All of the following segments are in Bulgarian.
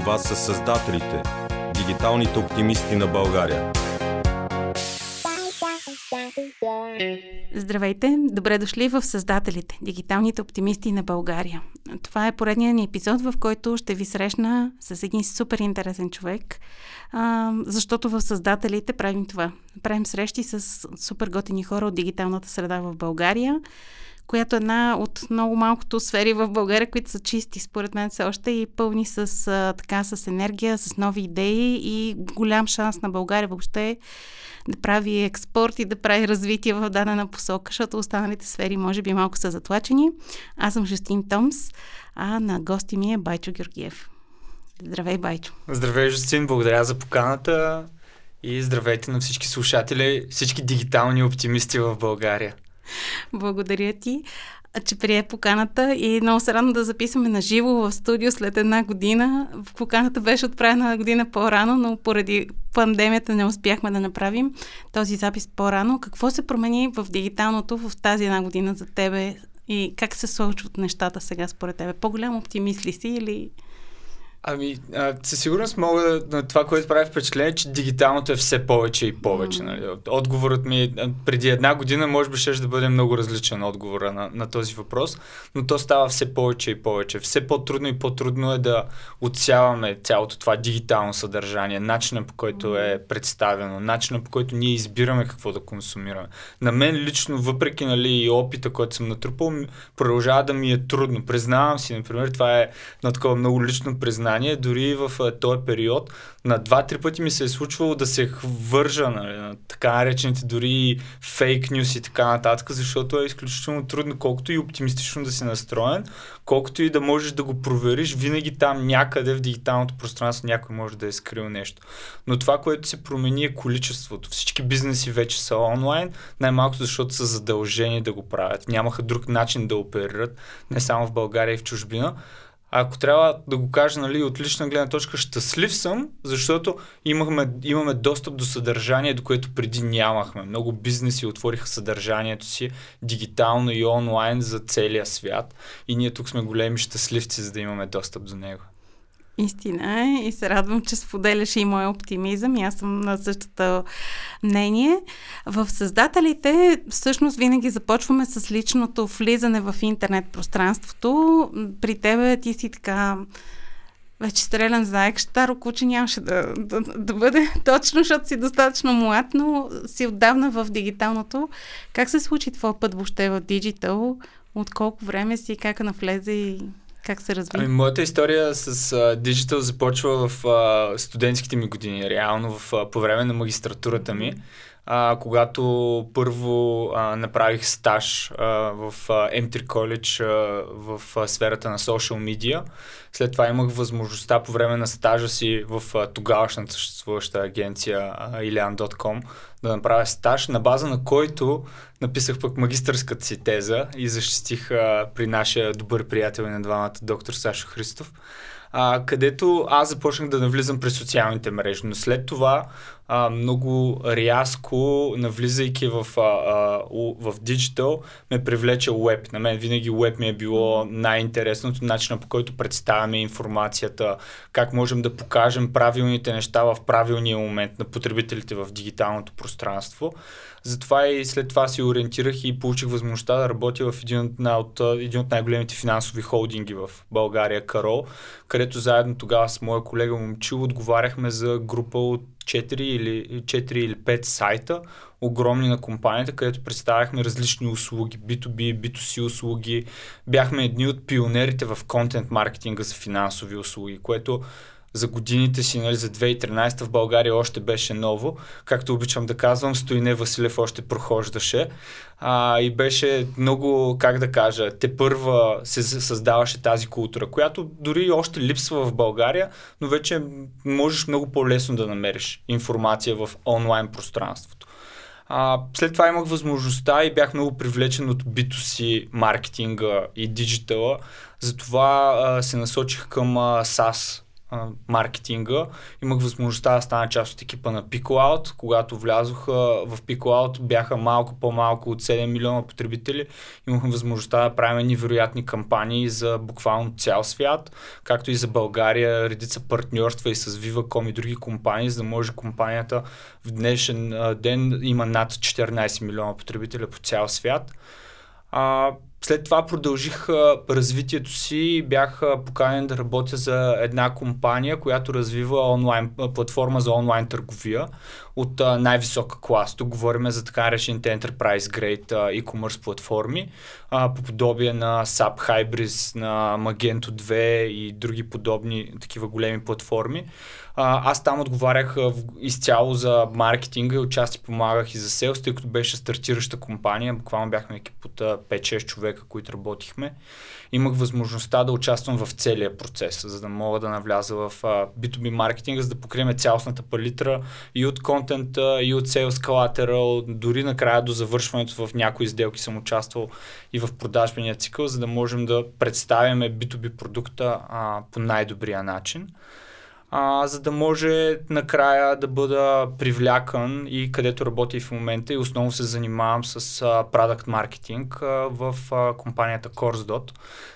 Това са създателите, дигиталните оптимисти на България. Здравейте, добре дошли в Създателите, дигиталните оптимисти на България. Това е поредният ни епизод, в който ще ви срещна с един супер интересен човек, защото в Създателите правим това. Правим срещи с супер готини хора от дигиталната среда в България, която е една от много малкото сфери в България, които са чисти, според мен все още, и пълни с енергия, с нови идеи и голям шанс на България въобще да прави експорт и да прави развитие в дадена посока, защото останалите сфери може би малко са затлачени. Аз съм Жустин Томс, а на гости ми е Байчо Георгиев. Здравей, Байчо! Здравей, Жустин! Благодаря за поканата и здравейте на всички слушатели, всички дигитални оптимисти в България. Благодаря ти, че прие поканата и много се радвам да записваме на живо в студио след една година. Поканата беше отправена година по-рано, но поради пандемията не успяхме да направим този запис по-рано. Какво се промени в дигиталното в тази една година за тебе и как се случват нещата сега според тебе? По-голям оптимист ли си или... със сигурност мога на това, което прави впечатление, че дигиталното е все повече и повече. Нали? Отговорът ми преди една година може би ще бъде много различен отговора на този въпрос, но то става все повече и повече. Все по-трудно и по-трудно е да отсяваме цялото това дигитално съдържание, начинът по който е представено, начинът по който ние избираме какво да консумираме. На мен лично, въпреки и опита, който съм натрупал, продължава да ми е трудно. Признавам си, например, това е на такова много лично признание. Дори в този период на 2-3 пъти ми се е случвало да се вържа на така наречените дори фейк нюс и така нататък, защото е изключително трудно, колкото и оптимистично да си настроен, колкото и да можеш да го провериш, винаги там някъде в дигиталното пространство някой може да е скрил нещо. Но това, което се промени, е количеството. Всички бизнеси вече са онлайн, най-малко защото са задължени да го правят. Нямаха друг начин да оперират, не само в България и в чужбина. Ако трябва да го кажа от лична гледна точка, щастлив съм, защото имаме достъп до съдържание, до което преди нямахме. Много бизнеси отвориха съдържанието си дигитално и онлайн за целия свят и ние тук сме големи щастливци, за да имаме достъп до него. Истина е и се радвам, че споделяш и моя оптимизъм и аз съм на същото мнение. В Създателите всъщност винаги започваме с личното влизане в интернет пространството. При тебе ти си така вече стрелян заек, старо куче нямаше да бъде точно, защото си достатъчно млад, но си отдавна в дигиталното. Как се случи твой път въобще в диджитал? От колко време си, как навлезе и... Как се разви? Моята история с диджитал започва в студентските ми години, реално по време на магистратурата ми, когато първо направих стаж в Entry College в сферата на social media. След това имах възможността по време на стажа си в тогавашната съществуваща агенция Ilian.com да направя стаж, на база на който написах пък магистърската си теза и защитих при нашия добър приятел и на двамата доктор Сашо Христов, където аз започнах да навлизам през социалните мрежи, но след това много рязко, навлизайки в диджитал, ме привлече уеб. На мен винаги уеб ми е било най-интересното, начинът по който представяме информацията, как можем да покажем правилните неща в правилния момент на потребителите в дигиталното пространство. Затова и след това се ориентирах и получих възможността да работя в един от най-големите финансови холдинги в България, Карол, където заедно тогава с моя колега Момчил отговаряхме за група от 4 или 5 сайта, огромни на компанията, където представяхме различни услуги, B2B, B2C услуги. Бяхме едни от пионерите в контент маркетинга за финансови услуги, което за годините си, за 2013 в България още беше ново. Както обичам да казвам, Стойне Василев още прохождаше. И беше много, тепърва се създаваше тази култура, която дори още липсва в България, но вече можеш много по-лесно да намериш информация в онлайн пространството. След това имах възможността и бях много привлечен от B2C маркетинга и диджитала, затова се насочих към SaaS маркетинга. Имах възможността да стана част от екипа на PicoOut. Когато влязоха в PicoOut, бяха малко по-малко от 7 милиона потребители. Имахме възможността да правим невероятни кампании за буквално цял свят, както и за България, редица партньорства и с VivaCom и други компании, за да може компанията в днешен ден има над 14 милиона потребителя по цял свят. След това продължих развитието си и бях поканен да работя за една компания, която развива онлайн платформа за онлайн търговия от най-висока клас. Тук говорим за така наречените Enterprise Grade e-commerce платформи, по подобие на SAP Hybris, на Magento 2 и други подобни такива големи платформи. Аз там отговарях изцяло за маркетинга и отчасти помагах и за селс, тъй като беше стартираща компания. Буквално бяхме екип от 5-6 човека, които работихме. Имах възможността да участвам в целия процес, за да мога да навляза в B2B маркетинга, за да покрием цялостната палитра и от контента, и от sales collateral, дори накрая до завършването в някои сделки съм участвал и в продажбения цикъл, за да можем да представяме B2B продукта по най-добрия начин. За да може накрая да бъда привлякан и където работя и в момента, и основно се занимавам с продакт маркетинг в компанията Coursedot,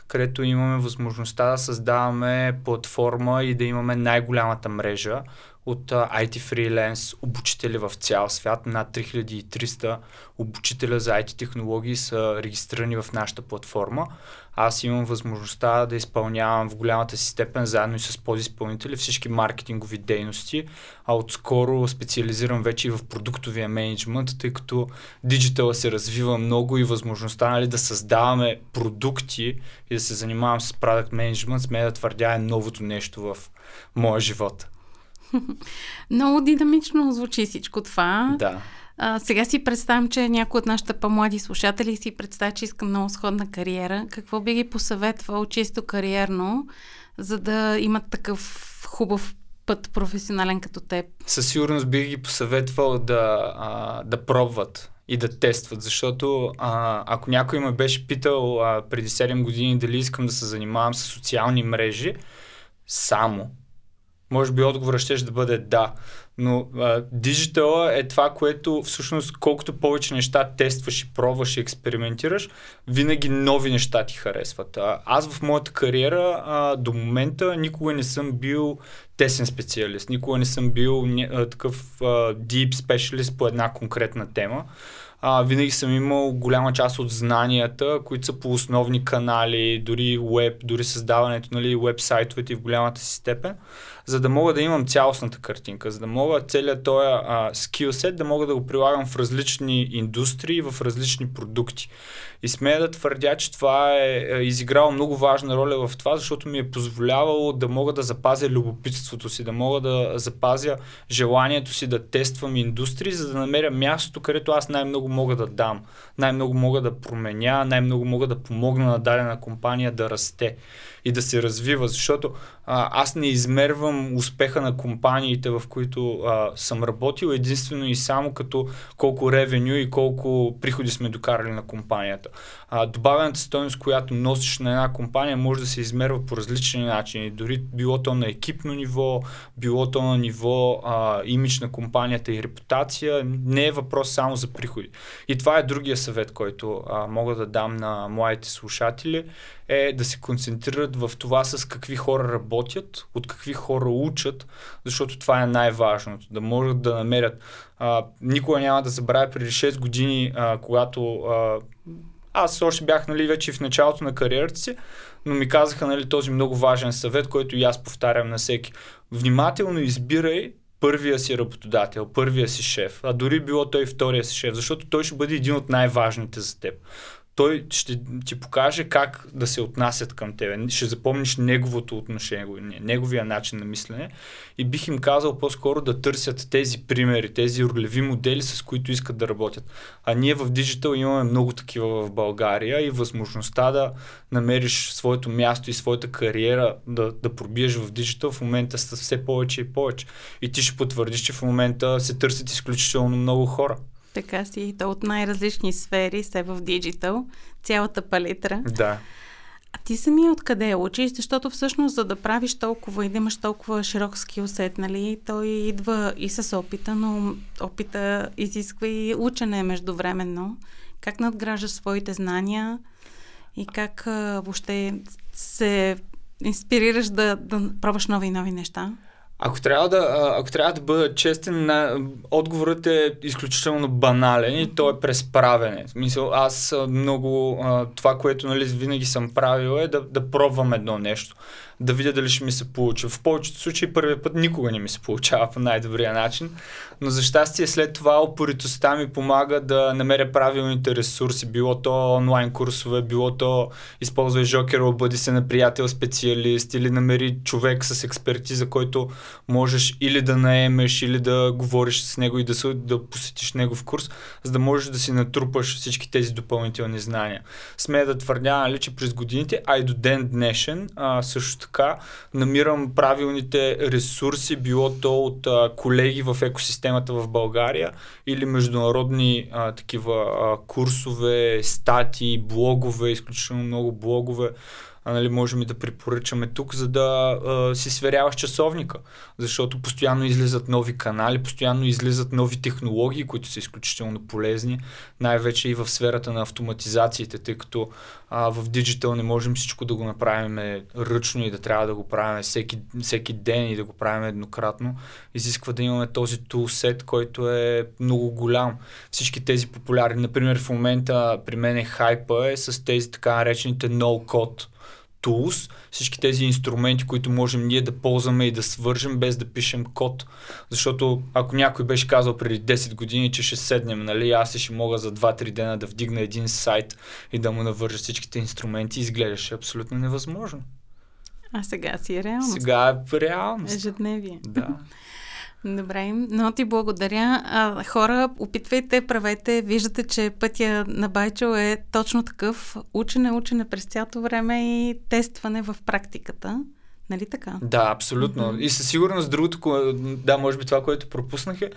където имаме възможността да създаваме платформа и да имаме най-голямата мрежа от IT фриленс обучители в цял свят. Над 3300 обучителя за IT технологии са регистрирани в нашата платформа. Аз имам възможността да изпълнявам в голямата си степен заедно и с подизпълнители всички маркетингови дейности, а отскоро специализирам вече и в продуктовия мениджмънт, тъй като диджитала се развива много и възможността да създаваме продукти и да се занимавам с продакт мениджмънт, сме да твърдя е новото нещо в моя живот. Много динамично звучи всичко това. Да. Сега си представям, че някои от нашите по-млади слушатели си представят, че искам много сходна кариера. Какво би ги посъветвал чисто кариерно, за да имат такъв хубав път професионален като теб? Със сигурност би ги посъветвал да пробват и да тестват, защото ако някой ме беше питал преди 7 години дали искам да се занимавам с социални мрежи, само... Може би отговорът щеше да бъде да, но диджитала е това, което всъщност колкото повече неща тестваш и пробваш и експериментираш, винаги нови неща ти харесват. Аз в моята кариера до момента никога не съм бил тесен специалист, никога не съм бил такъв deep specialist по една конкретна тема. Винаги съм имал голяма част от знанията, които са по основни канали, дори веб, дори създаването вебсайтовете в голямата си степен, за да мога да имам цялостната картинка, за да мога целият този скилсет да мога да го прилагам в различни индустрии, в различни продукти. И смея да твърдя, че това е изиграло много важна роля в това, защото ми е позволявало да мога да запазя любопитството си, да мога да запазя желанието си да тествам индустрии, за да намеря мястото, където аз най-много мога да дам, най-много мога да променя, най-много мога да помогна на дадена компания да расте и да се развива, защото аз не измервам успеха на компаниите, в които съм работил, единствено и само като колко ревеню и колко приходи сме докарали на компанията. Добавената стойност, която носиш на една компания, може да се измерва по различни начини. Дори било то на екипно ниво, било то на ниво имидж на компанията и репутация, не е въпрос само за приходи. И това е другия съвет, който мога да дам на младите слушатели, е да се концентрират в това с какви хора работят, от какви хора учат, защото това е най-важното, да могат да намерят. Никога няма да забравя преди 6 години, когато аз още бях вече в началото на кариерата си, но ми казаха този много важен съвет, който и аз повтарям на всеки. Внимателно избирай първия си работодател, първия си шеф, а дори било той втория си шеф, защото той ще бъде един от най-важните за теб. Той ще ти покаже как да се отнасят към тебе. Ще запомниш неговото отношение, неговия начин на мислене. И бих им казал по-скоро да търсят тези примери, тези ролеви модели, с които искат да работят. А ние в Digital имаме много такива в България и възможността да намериш своето място и своята кариера, да пробиеш в Digital в момента са все повече и повече. И ти ще потвърдиш, че в момента се търсят изключително много хора. Така си, то от най-различни сфери, се в диджитал, цялата палитра. Да. А ти самия откъде учиш? Защото всъщност за да правиш толкова и да имаш толкова широк скилсет, нали, той идва и с опита, но опита изисква и учене междувременно. Как надграждаш своите знания и как въобще се инспирираш да пробваш нови и нови неща? Ако трябва да бъда честен, отговорът е изключително банален и то е през правене. Мисля, аз много това, което нали, винаги съм правил е да пробвам едно нещо, да видя дали ще ми се получи. В повечето случаи първият път никога не ми се получава по най-добрия начин, но за щастие след това упоритостта ми помага да намеря правилните ресурси, било то онлайн курсове, било то използвай жокера, обади се на приятел специалист или намери човек с експертиза, който можеш или да наемеш, или да говориш с него и да посетиш негов курс, за да можеш да си натрупаш всички тези допълнителни знания. Смея да твърдя, нали, че през годините, а и до ден днешен, също така, намирам правилните ресурси, било то от колеги в екосистемата в България, или международни такива курсове, статии, блогове, изключително много блогове, нали, можем и да препоръчаме тук, за да си сверяваш часовника, защото постоянно излизат нови канали, постоянно излизат нови технологии, които са изключително полезни, най-вече и в сферата на автоматизациите, тъй като в диджитал не можем всичко да го направим ръчно и да трябва да го правим всеки ден и да го правим еднократно. Изисква да имаме този toolset, който е много голям. Всички тези популярни, например в момента при мен е хайпа е с тези така наречените no-code tools, всички тези инструменти, които можем ние да ползваме и да свържем без да пишем код. Защото ако някой беше казал преди 10 години, че ще седнем, нали, аз ще мога за 2-3 дена да вдигна един сайт и да му навържа всичките инструменти, изглеждаше абсолютно невъзможно. А сега си е реалност. Сега е реалност. Ежедневие. Да. Добре, но ти благодаря. Хора, опитвайте, правете. Виждате, че пътя на Байчо е точно такъв. Учене през цялото време и тестване в практиката. Нали така? Да, абсолютно. Mm-hmm. И със сигурност другото, да, може би това, което пропуснах е,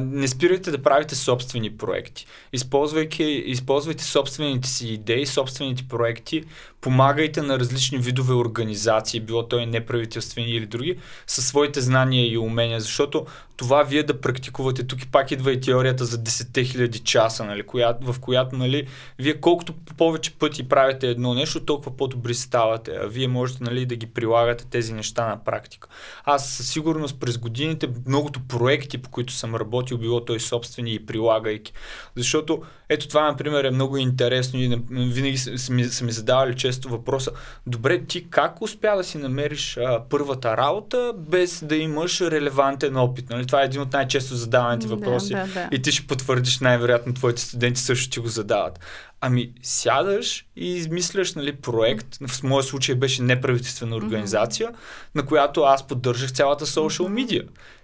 не спирайте да правите собствени проекти. Използвайте собствените си идеи, собствените проекти, помагайте на различни видове организации, било то и неправителствени или други, със своите знания и умения, защото това вие да практикувате, тук и пак идва и теорията за 10 000 часа, нали, в която нали, вие колкото повече пъти правите едно нещо, толкова по-добри ставате, а вие можете нали, да ги прилагате тези неща на практика. Аз със сигурност през годините многото проекти, по които съм работил, било той собствени и прилагайки. Защото ето това, например, е много интересно и винаги са ми задавали често въпроса. Добре, ти как успя да си намериш първата работа, без да имаш релевантен опит? Нали? Това е един от най-често задаваните въпроси. Да. И ти ще потвърдиш, най-вероятно твоите студенти също ти го задават. Ами сядаш и измисляш нали, проект, в моя случай беше неправителствена организация, на която аз поддържах цялата social media.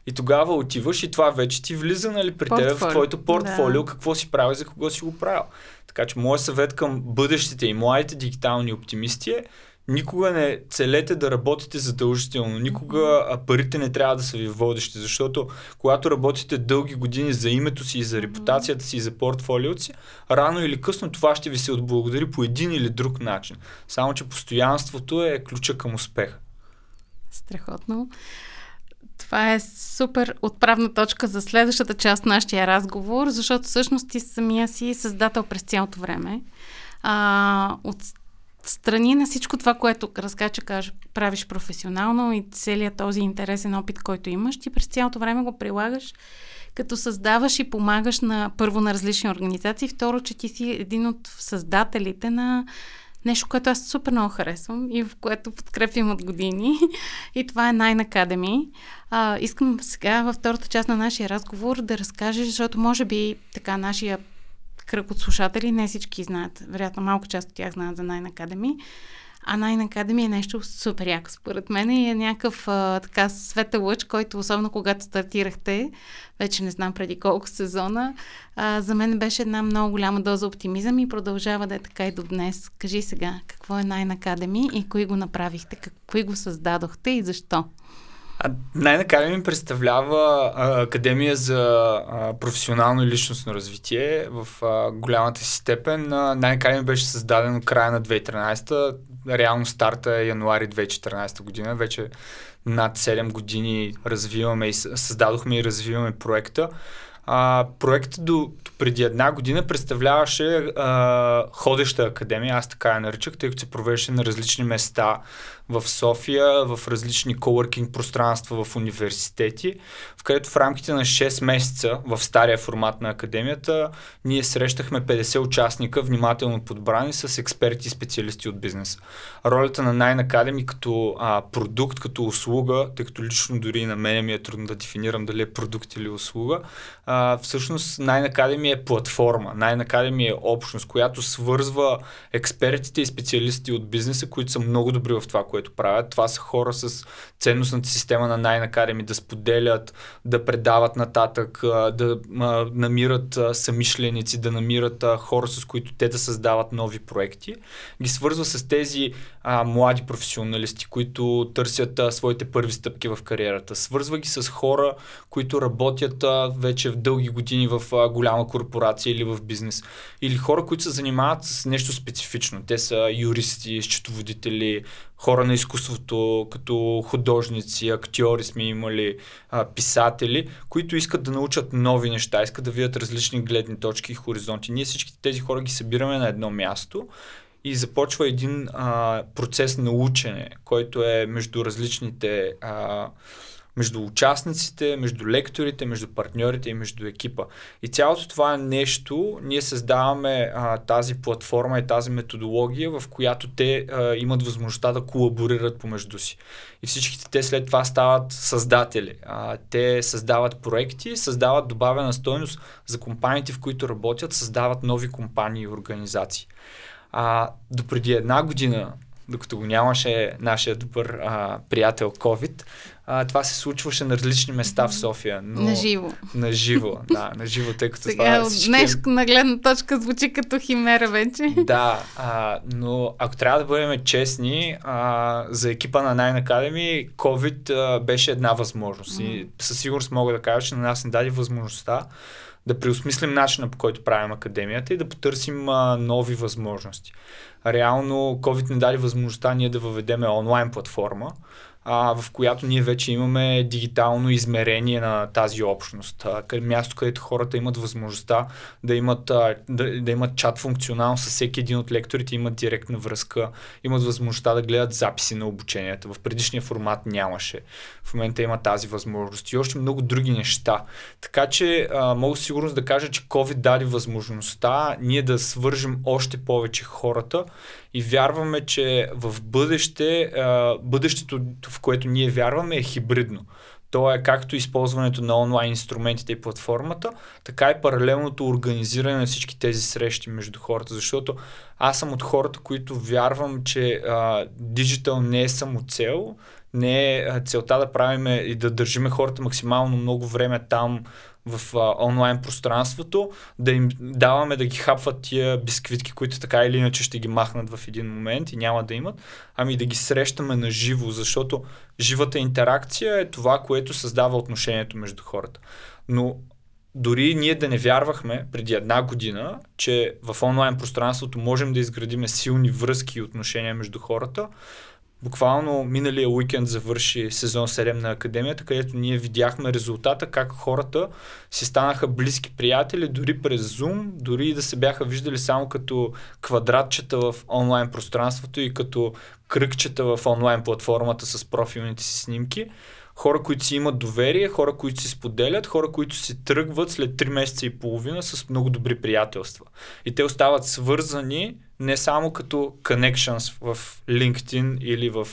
И тогава отиваш и това вече ти влиза нали, при теб в твоето портфолио, какво си правил, за кого си го правил. Така че моят съвет към бъдещите и младите дигитални оптимисти е, никога не целете да работите задължително, никога парите не трябва да са ви водещи, защото когато работите дълги години за името си и за репутацията си и за портфолиото си, рано или късно това ще ви се отблагодари по един или друг начин. Само, че постоянството е ключа към успеха. Страхотно. Това е супер отправна точка за следващата част на нашия разговор, защото всъщност ти самия си създател през цялото време. От страни на всичко това, което правиш професионално и целият този интересен опит, който имаш, ти през цялото време го прилагаш, като създаваш и помагаш първо на различни организации, второ, че ти си един от създателите на нещо, което аз супер много харесвам и в което подкрепим от години. И това е Nine Academy. Искам сега във втората част на нашия разговор да разкажеш, защото може би така нашия кръг от слушатели не всички знаят. Вероятно малко част от тях знаят за Nine Academy. А Nine Academy е нещо супер яко според мен и е някакъв така светъл лъч, който особено когато стартирахте, вече не знам преди колко сезона, за мен беше една много голяма доза оптимизъм и продължава да е така и до днес. Кажи сега, какво е Nine Academy и кои го направихте, кои го създадохте и защо? Nine Academy представлява академия за професионално и личностно развитие в голямата си степен. Nine Academy беше създаден от края на 2013-та, реално старта е януари 2014 година, вече над 7 години развиваме и създадохме и развиваме проекта. Проектът до преди една година представляваше ходеща академия, аз така я наричах, тъй като се провеждаше на различни места в София, в различни коуъркинг пространства в университети, в където в рамките на 6 месеца в стария формат на академията ние срещахме 50 участника, внимателно подбрани с експерти и специалисти от бизнеса. Ролята на Nine Academy като продукт, като услуга, тъй като лично дори и на мене ми е трудно да дефинирам дали е продукт или услуга, всъщност Nine Academy е платформа, Nine Academy е общност, която свързва експертите и специалисти от бизнеса, които са много добри в това, което правят. Това са хора с ценностната система на Nine Academy да споделят, да предават нататък, да намират съмишленици, да намират хора, с които те да създават нови проекти. Ги свързва с тези млади професионалисти, които търсят своите първи стъпки в кариерата. Свързва ги с хора, които работят вече в дълги години в голяма корпорация или в бизнес. Или хора, които се занимават с нещо специфично. Те са юристи, счетоводители, хора на изкуството, като художници, актьори сме имали, писатели, които искат да научат нови неща, искат да видят различни гледни точки и хоризонти. Ние всички тези хора ги събираме на едно място и започва един процес на учене, който е между различните между участниците, между лекторите, между партньорите и между екипа. И цялото това нещо, ние създаваме тази платформа и тази методология, в която те имат възможността да колаборират помежду си. И всичките те след това стават създатели. Те създават проекти, създават добавена стойност за компаниите, в които работят, създават нови компании и организации. Допреди една година, докато го нямаше нашия добър приятел COVID, това се случваше на различни места в София. На живо, тъй като сега, това всички... Днес на гледна точка звучи като химера вече. Да, но ако трябва да бъдем честни, за екипа на Nine Academy COVID беше една възможност. И със сигурност мога да кажа, че на нас не даде възможността да преосмислим начина, по който правим академията и да потърсим нови възможности. Реално COVID не даде възможността ние да въведеме онлайн платформа, в която ние вече имаме дигитално измерение на тази общност. Място, където хората имат възможността да имат, да имат чат функционал с всеки един от лекторите, имат директна връзка, имат възможността да гледат записи на обученията. В предишния формат нямаше. В момента има тази възможност и още много други неща. Така че мога сигурно да кажа, че COVID даде възможността ние да свържим още повече хората и вярваме, че в бъдеще, бъдещето, в което ние вярваме, е хибридно. То е както използването на онлайн инструментите и платформата, така и паралелното организиране на всички тези срещи между хората, защото аз съм от хората, които вярвам, че диджитал не е само цел, не е целта да правим и да държиме хората максимално много време там, в онлайн пространството, да им даваме да ги хапват тия бисквитки, които така или иначе ще ги махнат в един момент и няма да имат, ами да ги срещаме на живо, защото живата интеракция е това, което създава отношението между хората. Но дори ние да не вярвахме преди една година, че в онлайн пространството можем да изградим силни връзки и отношения между хората, буквално миналия уикенд завърши сезон 7 на академията, където ние видяхме резултата, как хората си станаха близки приятели, дори през Zoom, дори и да се бяха виждали само като квадратчета в онлайн пространството и като кръгчета в онлайн платформата с профилните си снимки. Хора, които си имат доверие, хора, които си споделят, хора, които си тръгват след 3 месеца и половина с много добри приятелства. И те остават свързани не само като connections в LinkedIn или в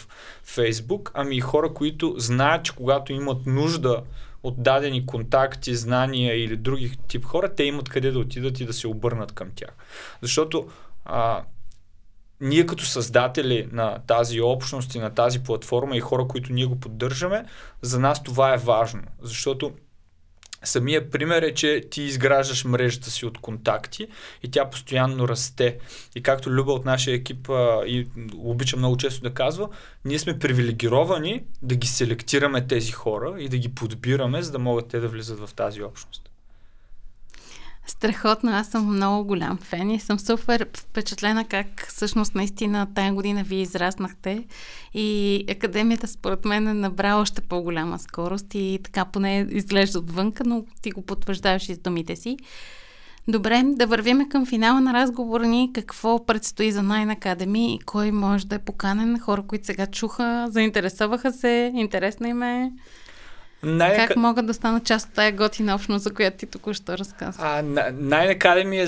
Facebook, ами и хора, които знаят, че когато имат нужда от дадени контакти, знания или други тип хора, те имат къде да отидат и да се обърнат към тях. Защото ние като създатели на тази общност и на тази платформа и хора, които ние го поддържаме, за нас това е важно, защото Самия пример е, че ти изграждаш мрежата си от контакти и тя постоянно расте. И както Люба от нашия екип и обича много често да казва, ние сме привилегировани да ги селектираме тези хора и да ги подбираме, за да могат те да влизат в тази общност. Страхотно, аз съм много голям фен и съм супер впечатлена как всъщност наистина тая година вие израснахте и академията според мен е набрала още по-голяма скорост и така поне изглежда отвънка, но ти го потвърждаваш и с думите си. Добре, да вървим към финала на разговора ни. Какво предстои за Nine Academy и кой може да е поканен? Хора, които сега чуха, заинтересуваха се, интересно им е. Как могат да станат част от тая готина общност, за която ти току-що разказваш? Nine Academy е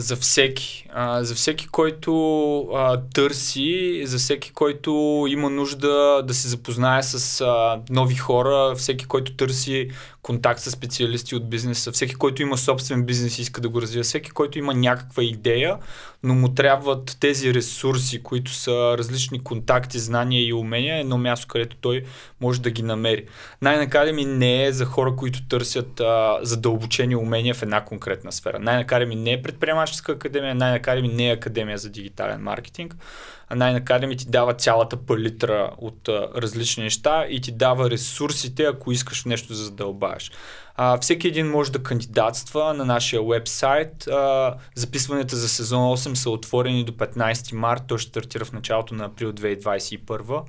за всеки. За всеки, който търси, за всеки, който има нужда да се запознае с нови хора, всеки, който търси контакт с специалисти от бизнеса, всеки, който има собствен бизнес и иска да го развива, всеки, който има някаква идея, но му трябват тези ресурси, които са различни контакти, знания и умения, едно място, където той може да ги намери. Nine Academy не е за хора, които търсят задълбочени умения в една конкретна сфера. Nine Academy не е предприемаческа академия, Nine Academy не е академия за дигитален маркетинг. Nine Academy ти дава цялата палитра от различни неща и ти дава ресурсите, ако искаш нещо да задълбаеш. Всеки един може да кандидатства на нашия уебсайт. Записванията за сезон 8 са отворени до 15 март, той ще стартира в началото на април 2021.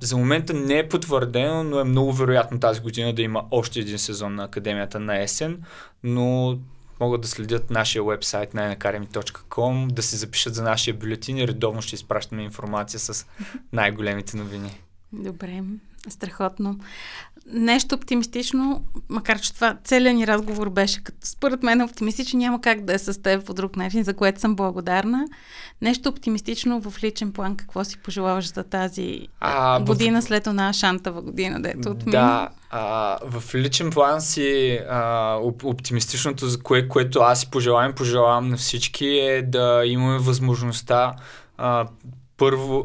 За момента не е потвърдено, но е много вероятно тази година да има още един сезон на Академията на есен, но могат да следят нашия уебсайт на nacademy.com, да се запишат за нашия бюлетин и редовно ще изпращаме информация с най-големите новини. Добре, страхотно. Нещо оптимистично, макар че това целият ни разговор беше като според мен оптимистично, няма как да е с теб по друг начин, за което съм благодарна. Нещо оптимистично в личен план, какво си пожелаваш за тази година след една шантава година, дето отмина? Да, в личен план си оптимистичното, за което аз си пожелавам на всички е да имаме възможността първо...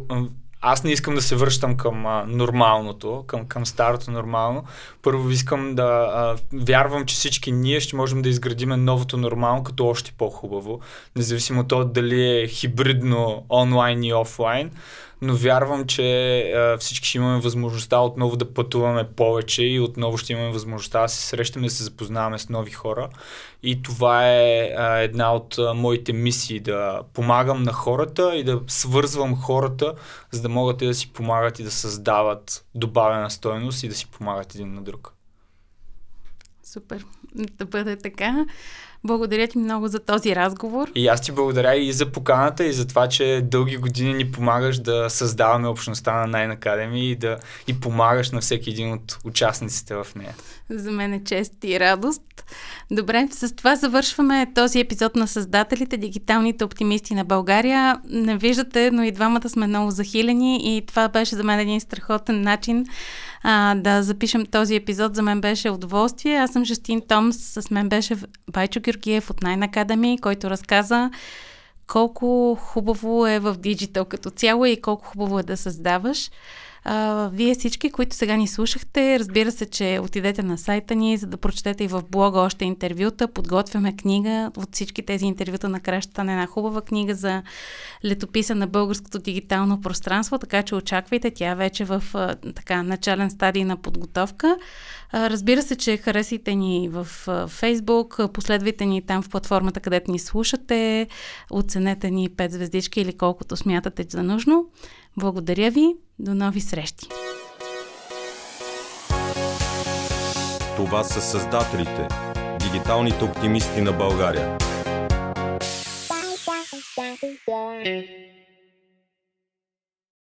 Аз не искам да се връщам към нормалното, към старото нормално. Първо искам да вярвам, че всички ние ще можем да изградим новото нормално като още по-хубаво. Независимо от това дали е хибридно, онлайн и офлайн. Но вярвам, че всички ще имаме възможността отново да пътуваме повече и отново ще имаме възможността да се срещаме, да се запознаваме с нови хора. И това е една от моите мисии, да помагам на хората и да свързвам хората, за да могат да си помагат и да създават добавена стойност и да си помагат един на друг. Супер, да бъде така. Благодаря ти много за този разговор. И аз ти благодаря и за поканата и за това, че дълги години ни помагаш да създаваме общността на Nine Academy и да и помагаш на всеки един от участниците в нея. За мен е чест и радост. Добре, с това завършваме този епизод на Създателите, дигиталните оптимисти на България. Не виждате, но и двамата сме много захилени и това беше за мен един страхотен начин да запишем този епизод. За мен беше удоволствие. Аз съм Жустин Томс, с мен беше Байчо Георгиев от Nine Academy, който разказа колко хубаво е в диджитал като цяло и колко хубаво е да създаваш. Вие всички, които сега ни слушахте, разбира се, че отидете на сайта ни, за да прочетете и в блога още интервюта. Подготвяме книга от всички тези интервюта на кращата на една хубава книга за летописа на българското дигитално пространство, така че очаквайте, тя вече в така начален стадий на подготовка. Разбира се, че харесайте ни в Facebook, последвайте ни там в платформата, където ни слушате, оценете ни 5 звездички или колкото смятате за нужно. Благодаря ви, до нови срещи! Това са Създателите, дигиталните оптимисти на България.